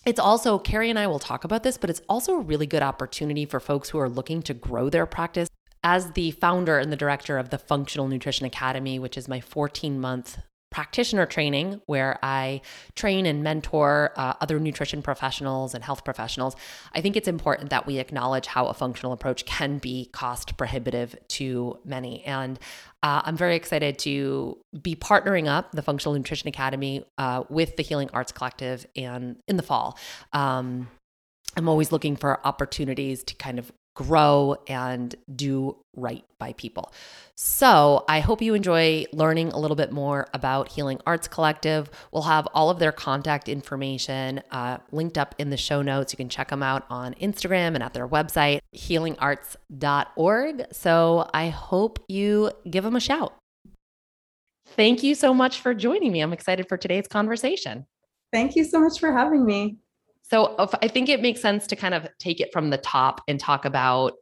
It's also, Karie and I will talk about this, but it's also a really good opportunity for folks who are looking to grow their practice. As the founder and the director of the Functional Nutrition Academy, which is my 14-month practitioner training where I train and mentor other nutrition professionals and health professionals, I think it's important that we acknowledge how a functional approach can be cost prohibitive to many. And I'm very excited to be partnering up the Functional Nutrition Academy with the Healing Arts Collective and in the fall. I'm always looking for opportunities to kind of grow and do right by people. So I hope you enjoy learning a little bit more about Healing Arts Collective. We'll have all of their contact information linked up in the show notes. You can check them out on Instagram and at their website, healingarts.org. So I hope you give them a shout. Thank you so much for joining me. I'm excited for today's conversation. Thank you so much for having me. So I think it makes sense to kind of take it from the top and talk about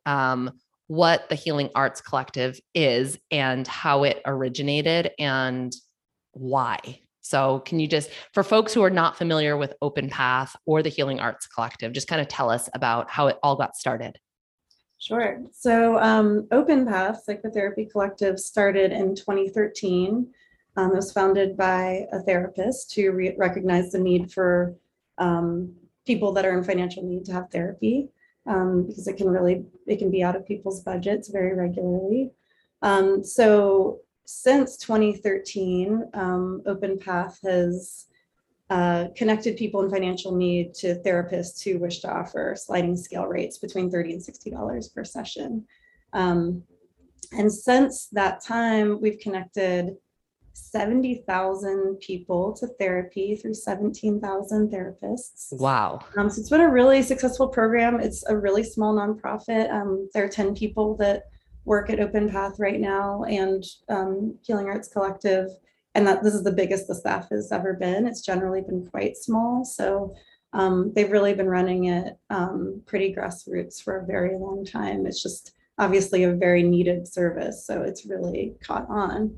what the Healing Arts Collective is and how it originated and why. So can you just, for folks who are not familiar with Open Path or the Healing Arts Collective, just kind of tell us about how it all got started. Sure. So Open Path Psychotherapy Collective started in 2013. It was founded by a therapist who recognized the need for people that are in financial need to have therapy, because it can be out of people's budgets very regularly. So since 2013, Open Path has connected people in financial need to therapists who wish to offer sliding scale rates between $30 and $60 per session. And since that time, we've connected 70,000 people to therapy through 17,000 therapists. Wow. So it's been a really successful program. It's a really small nonprofit. There are 10 people that work at Open Path right now and Healing Arts Collective. And this is the biggest the staff has ever been. It's generally been quite small. So they've really been running it pretty grassroots for a very long time. It's just obviously a very needed service. So it's really caught on.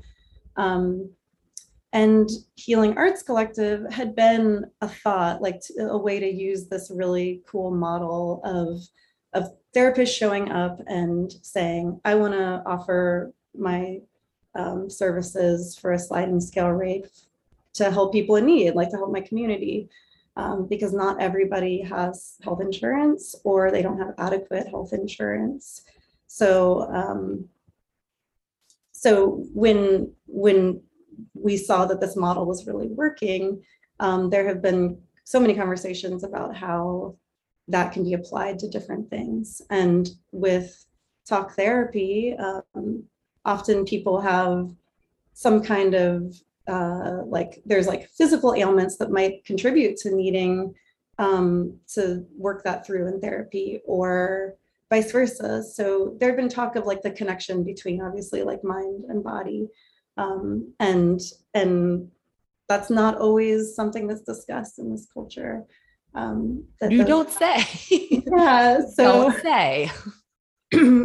And Healing Arts Collective had been a thought, like a way to use this really cool model of therapists showing up and saying, I want to offer my services for a sliding scale rate to help people in need, like to help my community, because not everybody has health insurance or they don't have adequate health insurance. So when we saw that this model was really working, there have been so many conversations about how that can be applied to different things. And with talk therapy, often people have some kind of there's physical ailments that might contribute to needing to work that through in therapy, or vice versa. So there had been talk of the connection between obviously mind and body. And that's not always something that's discussed in this culture. Don't say. Yeah. So don't say.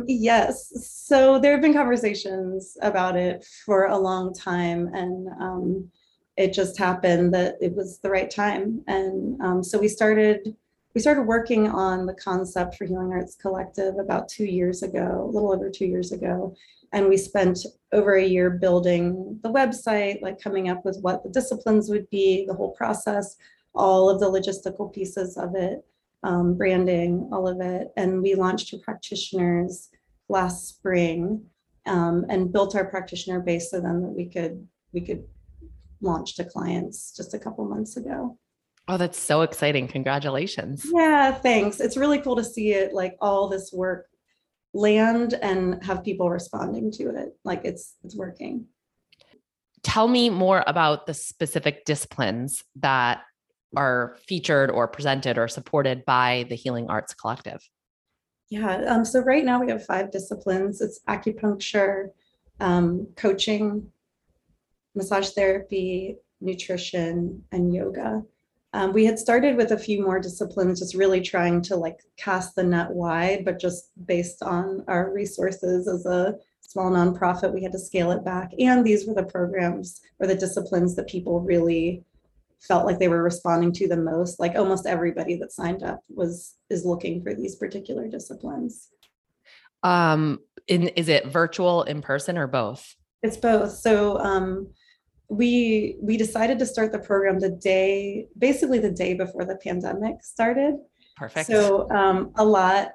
Yes. So there have been conversations about it for a long time, and it just happened that it was the right time. And so we started working on the concept for Healing Arts Collective about 2 years ago, a little over 2 years ago. And we spent over a year building the website, coming up with what the disciplines would be, the whole process, all of the logistical pieces of it, branding, all of it. And we launched to practitioners last spring and built our practitioner base so then that we could launch to clients just a couple months ago. Oh, that's so exciting. Congratulations. Yeah, thanks. It's really cool to see it all this work land and have people responding to it. It's working. Tell me more about the specific disciplines that are featured or presented or supported by the Healing Arts Collective. Yeah. So right now we have 5 disciplines. It's acupuncture, coaching, massage therapy, nutrition, and yoga. We had started with a few more disciplines, just really trying to cast the net wide, but just based on our resources as a small nonprofit, we had to scale it back. And these were the programs or the disciplines that people really felt like they were responding to the most. Like almost everybody that signed up is looking for these particular disciplines. Is it virtual, in person, or both? It's both. So we decided to start the program basically the day before the pandemic started. Perfect. So a lot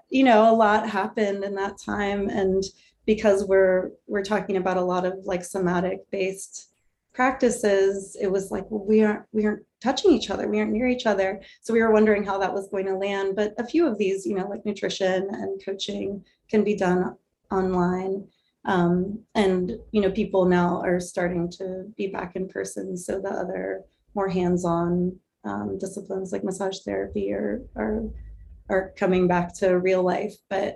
happened in that time. And because we're talking about a lot of like somatic based practices, it was like, well, we aren't touching each other. We aren't near each other. So we were wondering how that was going to land. But a few of these, like nutrition and coaching can be done online. And people now are starting to be back in person. So the other more hands-on disciplines like massage therapy are coming back to real life. But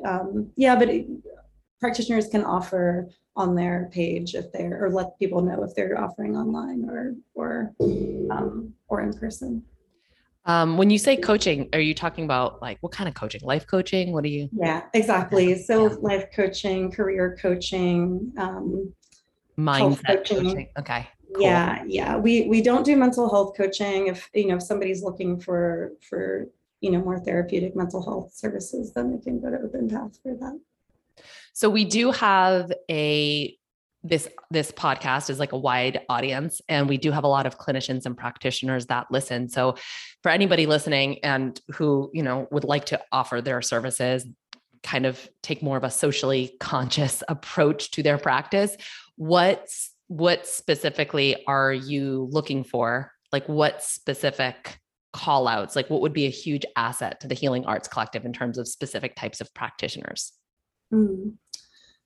practitioners can offer on their page or let people know if they're offering online or in person. When you say coaching, are you talking about like what kind of coaching? Life coaching? What do you? Yeah, exactly. So yeah. Life coaching, career coaching, mindset coaching. Okay. Cool. Yeah. We don't do mental health coaching. If somebody's looking for more therapeutic mental health services, then they can go to Open Path for that. So we do have this podcast is like a wide audience, and we do have a lot of clinicians and practitioners that listen. So for anybody listening and who, would like to offer their services, kind of take more of a socially conscious approach to their practice, what specifically are you looking for? Like what specific call outs, like what would be a huge asset to the Healing Arts Collective in terms of specific types of practitioners? Mm.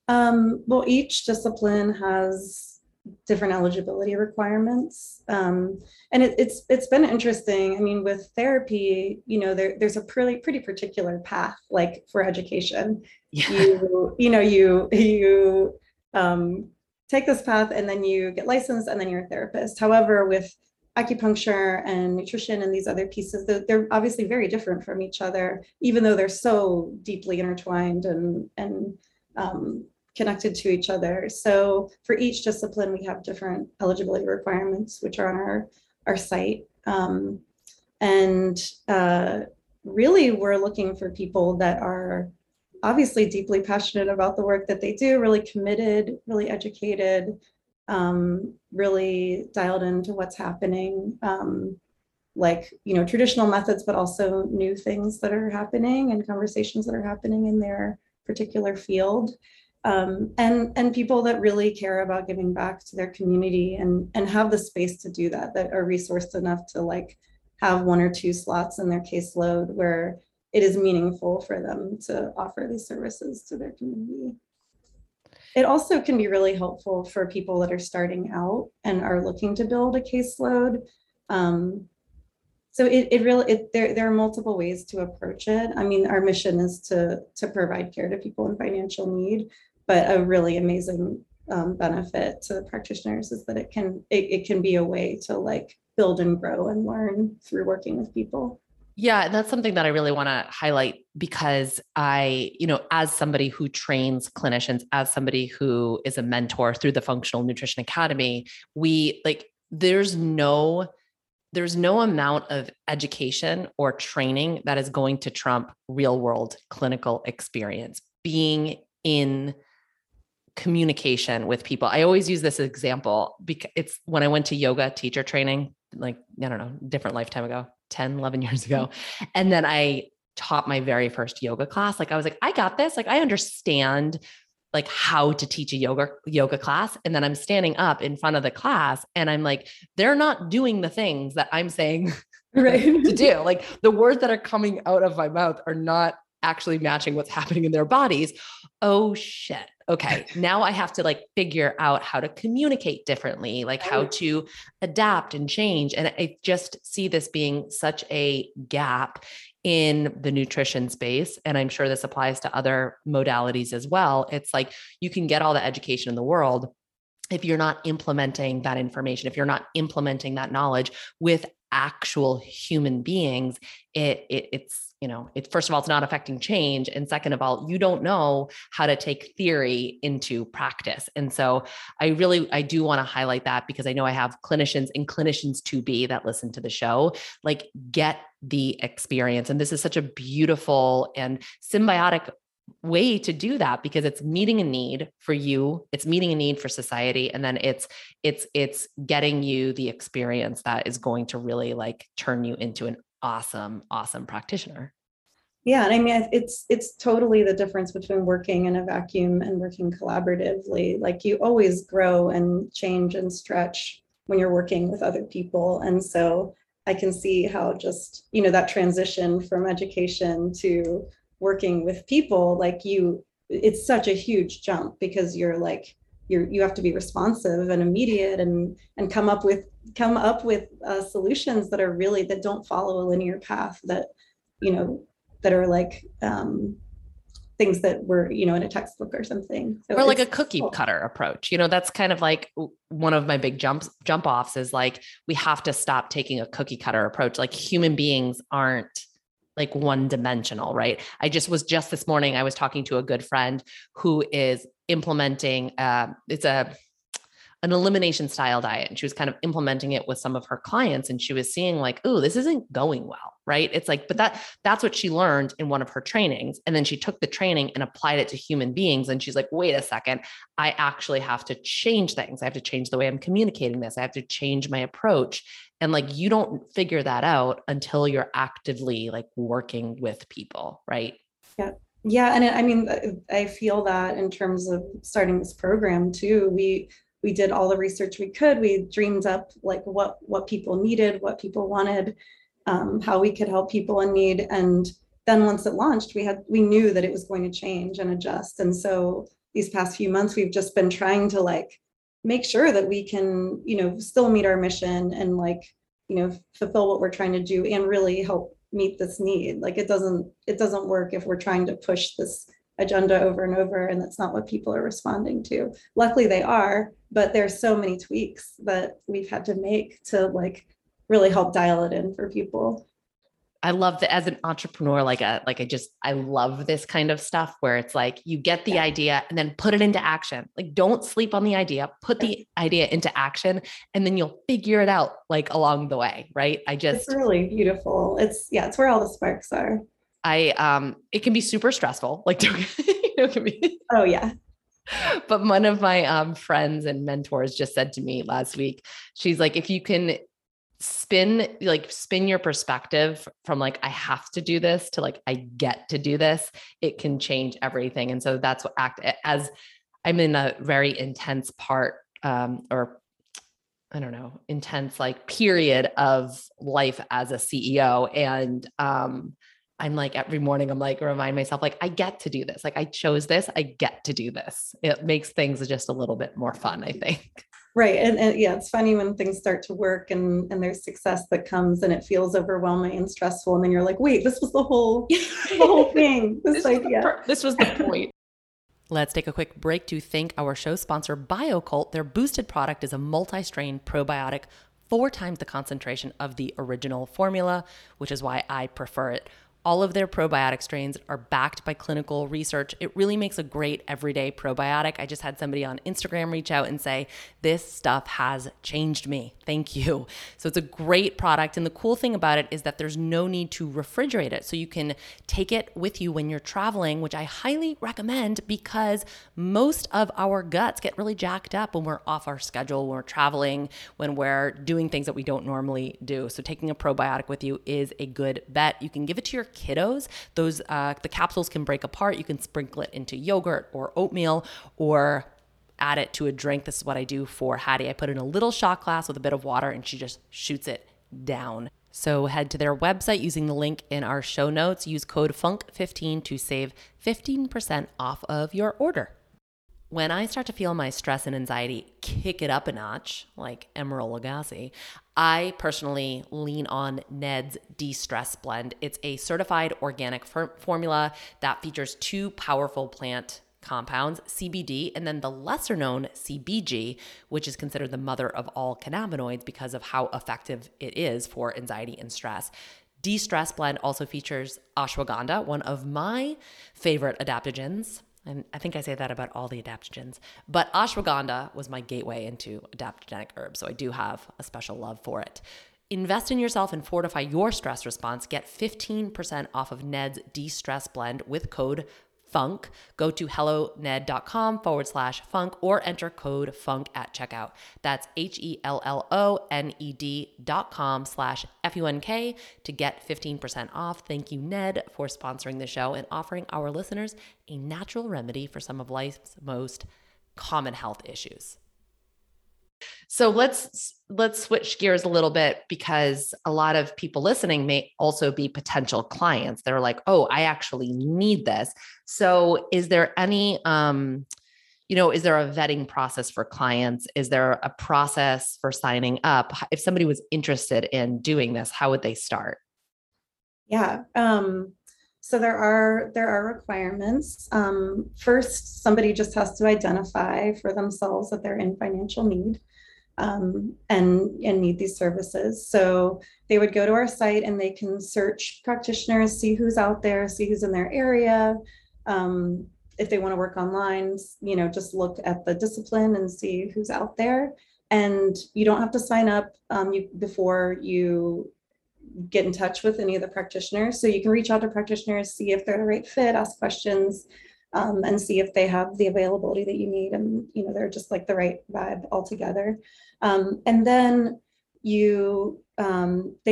Well, each discipline has different eligibility requirements. And it's been interesting. I mean, with therapy, there's a pretty particular path, like for education, yeah. You take this path and then you get licensed and then you're a therapist. However, with acupuncture and nutrition and these other pieces, they're obviously very different from each other, even though they're so deeply intertwined and connected to each other. So for each discipline, we have different eligibility requirements, which are on our site. Really, we're looking for people that are obviously deeply passionate about the work that they do, really committed, really educated, really dialed into what's happening, traditional methods, but also new things that are happening and conversations that are happening in their particular field, and people that really care about giving back to their community and have the space to do that are resourced enough to like have one or two slots in their caseload where it is meaningful for them to offer these services to their community. It also can be really helpful for people that are starting out and are looking to build a caseload. So there are multiple ways to approach it. I mean, our mission is to provide care to people in financial need, but a really amazing benefit to the practitioners is that it can be a way to like build and grow and learn through working with people. Yeah. That's something that I really want to highlight because as somebody who trains clinicians, as somebody who is a mentor through the Functional Nutrition Academy, there's no amount of education or training that is going to trump real world clinical experience, being in communication with people. I always use this example because it's when I went to yoga teacher training, like, I don't know, different lifetime ago, 10, 11 years ago. And then I taught my very first yoga class. Like I was like, I got this, like, I understand like how to teach a yoga class. And then I'm standing up in front of the class and I'm like, they're not doing the things that I'm saying right to do. Like the words that are coming out of my mouth are not actually matching what's happening in their bodies. Oh shit. Okay. Now I have to like figure out how to communicate differently, like how to adapt and change. And I just see this being such a gap in the nutrition space. And I'm sure this applies to other modalities as well. It's like, you can get all the education in the world if you're not implementing that information, if you're not implementing that knowledge with actual human beings, it's first of all, it's not affecting change. And second of all, you don't know how to take theory into practice. And so I do want to highlight that, because I know I have clinicians and clinicians to be that listen to the show, like, get the experience. And this is such a beautiful and symbiotic way to do that, because it's meeting a need for you, it's meeting a need for society. And then it's getting you the experience that is going to really like turn you into an awesome, awesome practitioner. Yeah. And I mean, it's totally the difference between working in a vacuum and working collaboratively. Like, you always grow and change and stretch when you're working with other people. And so I can see how just, that transition from education to working with people, like, it's such a huge jump, because you have to be responsive and immediate and come up with solutions that are really, that don't follow a linear path, that, that are like, things that were, in a textbook or something. So, or like a cookie cutter approach, that's kind of like one of my big jump offs is like, we have to stop taking a cookie cutter approach. Like, human beings aren't like one dimensional, right? I was this morning, I was talking to a good friend who is implementing, it's an elimination style diet. And she was kind of implementing it with some of her clients, and she was seeing like, oh, this isn't going well. Right. It's like, but that's what she learned in one of her trainings. And then she took the training and applied it to human beings. And she's like, wait a second, I actually have to change things. I have to change the way I'm communicating this. I have to change my approach. And like, you don't figure that out until you're actively like working with people. Right. Yeah. Yeah. And I feel that in terms of starting this program too, we did all the research we could. We dreamed up like what people needed, what people wanted, how we could help people in need. And then once it launched, we knew that it was going to change and adjust. And so these past few months, we've just been trying to like make sure that we can, still meet our mission and like, fulfill what we're trying to do and really help meet this need. Like, it doesn't work if we're trying to push this agenda over and over, and that's not what people are responding to. Luckily they are, but there's so many tweaks that we've had to make to like really help dial it in for people. I love that as an entrepreneur, I love this kind of stuff where it's like, you get the idea and then put it into action. Like, don't sleep on the idea, put the idea into action, and then you'll figure it out like along the way. Right. It's really beautiful. It's where all the sparks are. It can be super stressful. Like, it can be. Oh yeah. But one of my friends and mentors just said to me last week, she's like, if you can spin your perspective from like, I have to do this to like, I get to do this, it can change everything. And so that's what I'm in a very intense part, intense like period of life as a CEO. And, I'm like, every morning, I'm like, remind myself, like, I get to do this. Like, I chose this, I get to do this. It makes things just a little bit more fun, I think. Right. And yeah, it's funny when things start to work and there's success that comes and it feels overwhelming and stressful. And then you're like, wait, this was the whole thing. This was the point. Let's take a quick break to thank our show sponsor, BioCult. Their boosted product is a multi-strain probiotic, 4 times the concentration of the original formula, which is why I prefer it. All of their probiotic strains are backed by clinical research. It really makes a great everyday probiotic. I just had somebody on Instagram reach out and say, this stuff has changed me. Thank you. So it's a great product. And the cool thing about it is that there's no need to refrigerate it. So you can take it with you when you're traveling, which I highly recommend, because most of our guts get really jacked up when we're off our schedule, when we're traveling, when we're doing things that we don't normally do. So taking a probiotic with you is a good bet. You can give it to your kiddos. Those the capsules can break apart. You can sprinkle it into yogurt or oatmeal or add it to a drink. This is what I do for Hattie. I put in a little shot glass with a bit of water and she just shoots it down. So head to their website using the link in our show notes. Use code FUNK15 to save 15% off of your order. When I start to feel my stress and anxiety kick it up a notch, like Emeril Lagasse, I personally lean on Ned's De-Stress Blend. It's a certified organic formula that features 2 powerful plant compounds, CBD, and then the lesser known CBG, which is considered the mother of all cannabinoids because of how effective it is for anxiety and stress. De-Stress Blend also features ashwagandha, one of my favorite adaptogens. And I think I say that about all the adaptogens, but ashwagandha was my gateway into adaptogenic herbs, so I do have a special love for it. Invest in yourself and fortify your stress response. Get 15% off of Ned's De-Stress Blend with code FUNK. Go to helloned.com/funk or enter code FUNK at checkout. That's helloned.com/FUNK to get 15% off. Thank you, Ned, for sponsoring the show and offering our listeners a natural remedy for some of life's most common health issues. So let's switch gears a little bit, because a lot of people listening may also be potential clients. They're like, oh, I actually need this. So is there any, is there a vetting process for clients? Is there a process for signing up? If somebody was interested in doing this, how would they start? Yeah. So there are requirements. First, somebody just has to identify for themselves that they're in financial need and need these services. So they would go to our site and they can search practitioners, see who's out there, see who's in their area. If they want to work online, just look at the discipline and see who's out there. And you don't have to sign up before you get in touch with any of the practitioners. So you can reach out to practitioners, see if they're the right fit, ask questions, and see if they have the availability that you need. And, they're just like the right vibe altogether. And then they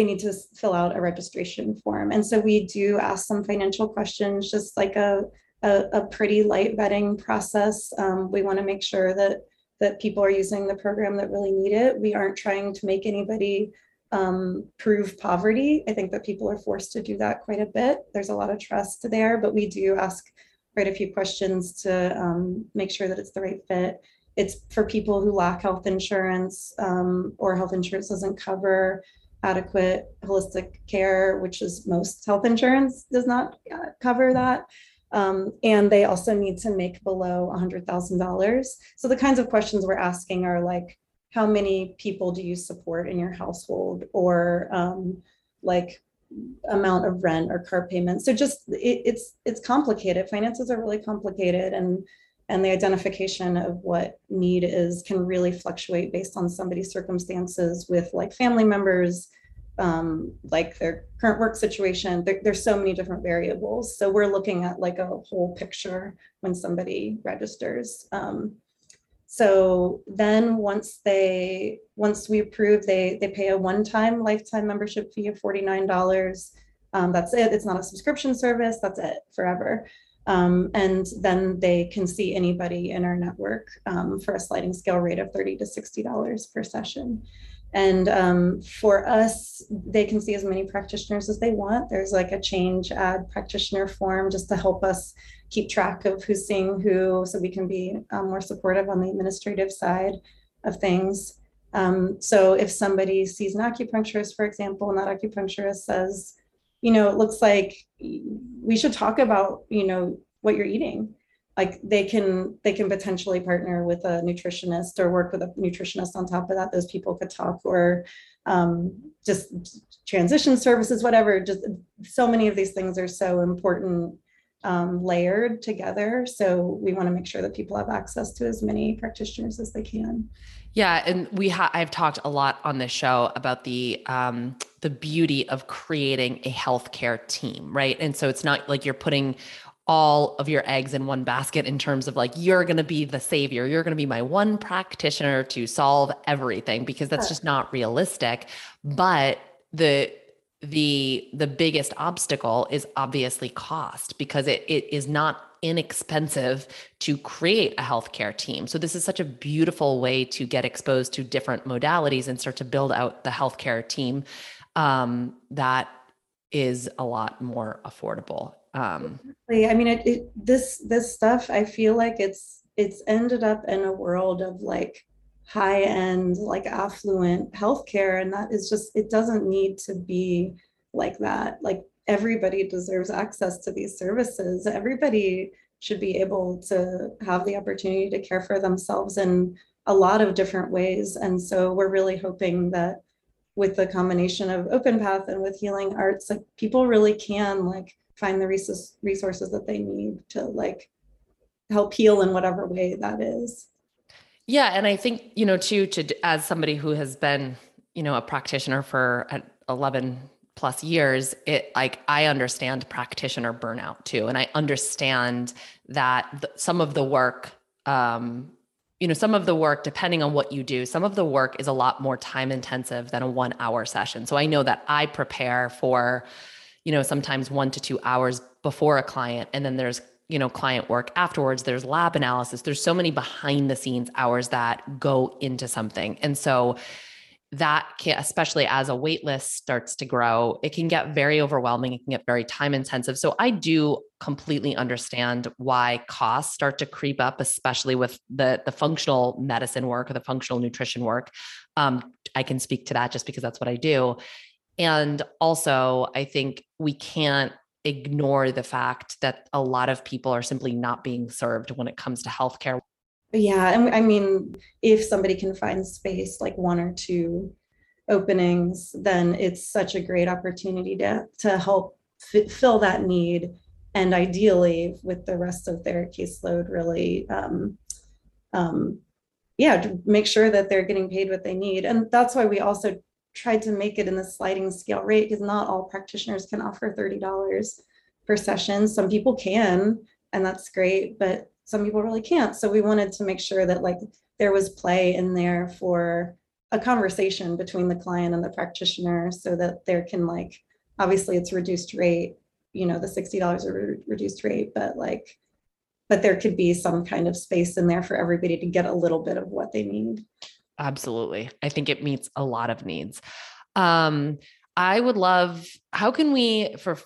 need to fill out a registration form. And so we do ask some financial questions, just like a pretty light vetting process. We want to make sure that people are using the program that really need it. We aren't trying to make anybody prove poverty. I think that people are forced to do that quite a bit. There's a lot of trust there, but we do ask quite a few questions to make sure that it's the right fit. It's for people who lack health insurance or health insurance doesn't cover adequate holistic care, which is most health insurance does not cover that. And they also need to make below $100,000. So the kinds of questions we're asking are like, how many people do you support in your household, or amount of rent or car payments? So just it's complicated. Finances are really complicated, and the identification of what need is can really fluctuate based on somebody's circumstances with family members, their current work situation. There's so many different variables. So we're looking at a whole picture when somebody registers. So then once we approve, they pay a one-time lifetime membership fee of $49. That's it. It's not a subscription service. That's it forever. And then they can see anybody in our network for a sliding scale rate of $30 to $60 per session. And for us, they can see as many practitioners as they want. There's a change ad practitioner form just to help us keep track of who's seeing who, so we can be more supportive on the administrative side of things. So if somebody sees an acupuncturist, for example, and that acupuncturist says, it looks like we should talk about, what you're eating. They can potentially partner with a nutritionist or work with a nutritionist on top of that. Those people could talk, or just transition services, whatever. Just so many of these things are so important, layered together. So we want to make sure that people have access to as many practitioners as they can. Yeah. And I've talked a lot on this show about the beauty of creating a healthcare team, right? And so it's not you're putting all of your eggs in one basket in terms of you're going to be the savior. You're going to be my one practitioner to solve everything, because that's just not realistic. But the biggest obstacle is obviously cost, because it is not inexpensive to create a healthcare team. So this is such a beautiful way to get exposed to different modalities and start to build out the healthcare team that is a lot more affordable. This stuff, I feel like it's ended up in a world of high end, affluent healthcare. And that is just, it doesn't need to be like that. Everybody deserves access to these services. Everybody should be able to have the opportunity to care for themselves in a lot of different ways. And so we're really hoping that with the combination of Open Path and with healing arts, like, people really can find the resources that they need to help heal in whatever way that is. Yeah. And I think, too, as somebody who has been, a practitioner for 11 plus years, I understand practitioner burnout too. And I understand that some of the work, some of the work, depending on what you do, some of the work is a lot more time intensive than a 1 hour session. So I know that I prepare for, sometimes 1 to 2 hours before a client. And then there's, client work afterwards, there's lab analysis, there's so many behind the scenes hours that go into something. And so that can, especially as a wait list starts to grow, it can get very overwhelming. It can get very time intensive. So I do completely understand why costs start to creep up, especially with the functional medicine work or the functional nutrition work. I can speak to that just because that's what I do. And also, I think we can't ignore the fact that a lot of people are simply not being served when it comes to healthcare. Yeah. And I mean, if somebody can find space, 1 or 2 openings, then it's such a great opportunity to help fill that need. And ideally with the rest of their caseload, really, to make sure that they're getting paid what they need. And that's why we also tried to make it in the sliding scale rate, because not all practitioners can offer $30 per session. Some people can, and that's great, but some people really can't. So we wanted to make sure that there was play in there for a conversation between the client and the practitioner, so that there can, obviously it's reduced rate, the $60 are reduced rate, but there could be some kind of space in there for everybody to get a little bit of what they need. Absolutely. I think it meets a lot of needs. I would love, how can we, for,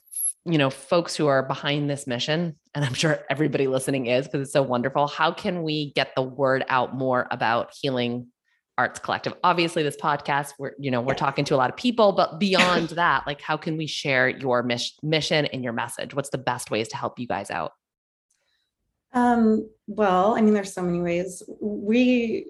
folks who are behind this mission, and I'm sure everybody listening is, because it's so wonderful, how can we get the word out more about Healing Arts Collective? Obviously this podcast, we're talking to a lot of people, but beyond that, how can we share your mission and your message? What's the best ways to help you guys out? Well, I mean, there's so many ways. We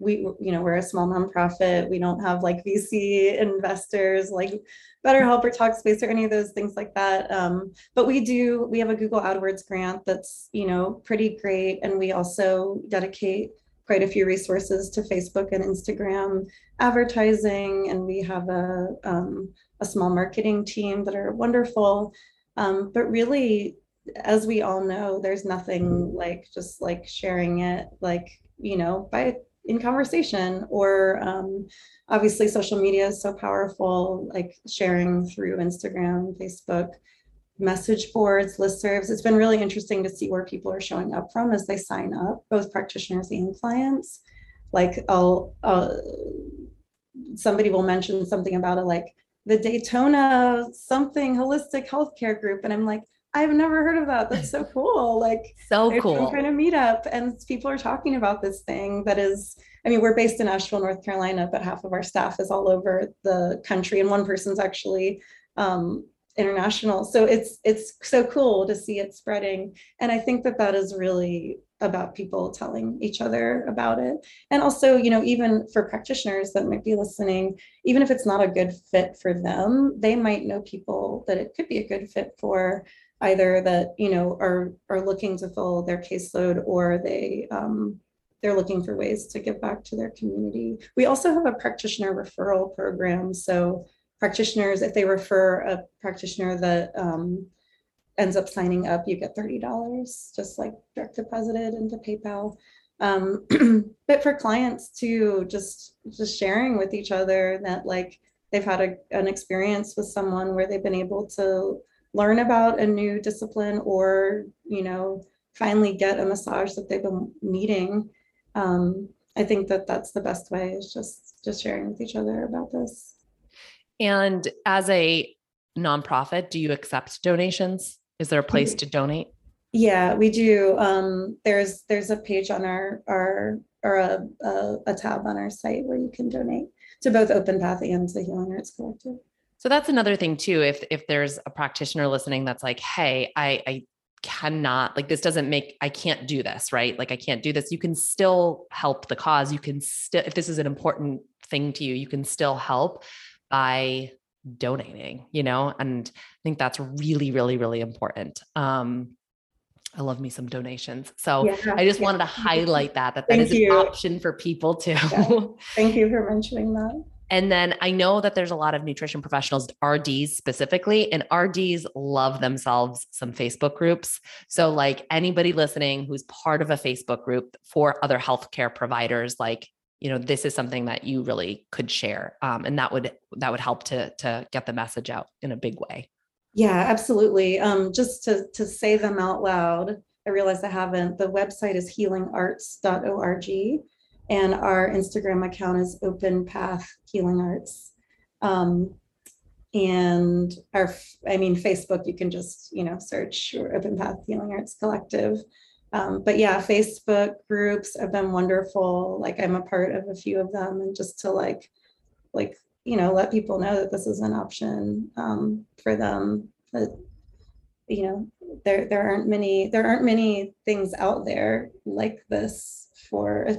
we're a small nonprofit. We don't have VC investors, BetterHelp or Talkspace or any of those things like that. But we have a Google AdWords grant that's, pretty great. And we also dedicate quite a few resources to Facebook and Instagram advertising. And we have a small marketing team that are wonderful. But really, as we all know, there's nothing just sharing it, by in conversation, or obviously social media is so powerful, sharing through Instagram, Facebook, message boards, listservs. It's been really interesting to see where people are showing up from as they sign up, both practitioners and clients. Somebody will mention something about the Daytona something holistic healthcare group, and I'm I've never heard of that. That's so cool. So cool. Some kind of meetup, and people are talking about this thing that is, we're based in Asheville, North Carolina, but half of our staff is all over the country, and one person's actually international. So it's so cool to see it spreading. And I think that is really about people telling each other about it. And also, even for practitioners that might be listening, even if it's not a good fit for them, they might know people that it could be a good fit for, either that, are looking to fill their caseload, or they're looking for ways to give back to their community. We also have a practitioner referral program. So practitioners, if they refer a practitioner that ends up signing up, you get $30, just direct deposited into PayPal. But for clients too, just sharing with each other that they've had an experience with someone where they've been able to learn about a new discipline, or, finally get a massage that they've been needing. I think that's the best way, is just sharing with each other about this. And as a nonprofit, do you accept donations? Is there a place to donate? Yeah, we do. There's a page on a tab on our site where you can donate to both Open Path and the Healing Arts Collective. So that's another thing too. If there's a practitioner listening that's hey, I cannot, like, this doesn't make, I can't do this, right? Like, I can't do this. You can still help the cause. You can still, if this is an important thing to you, you can still help by donating, you know? And I think that's really, really, really important. I love me some donations. So yeah, I just wanted to highlight that is an option for people too. Yeah. Thank you for mentioning that. And then I know that there's a lot of nutrition professionals, RDs specifically, and RDs love themselves some Facebook groups. So like anybody listening who's part of a Facebook group for other healthcare providers, like, you know, this is something that you really could share. And that would help to get the message out in a big way. Yeah, absolutely. Just to say them out loud, I realize I haven't. The website is healingarts.org. And our Instagram account is Open Path Healing Arts. And Facebook, you can just, search Open Path Healing Arts Collective. But yeah, Facebook groups have been wonderful. Like, I'm a part of a few of them, and just to let people know that this is an option for them. That, there aren't many things out there like this,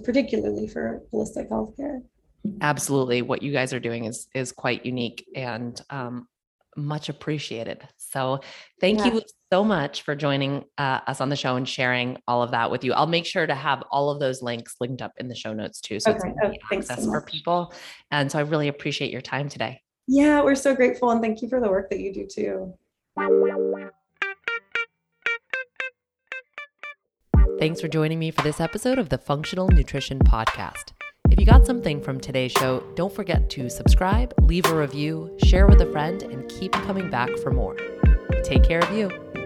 particularly for holistic healthcare. Absolutely. What you guys are doing is quite unique and much appreciated. So thank you so much for joining us on the show and sharing all of that with you. I'll make sure to have all of those links linked up in the show notes too. So it's access for people. And so I really appreciate your time today. Yeah, we're so grateful. And thank you for the work that you do too. Thanks for joining me for this episode of the Functional Nutrition Podcast. If you got something from today's show, don't forget to subscribe, leave a review, share with a friend, and keep coming back for more. Take care of you.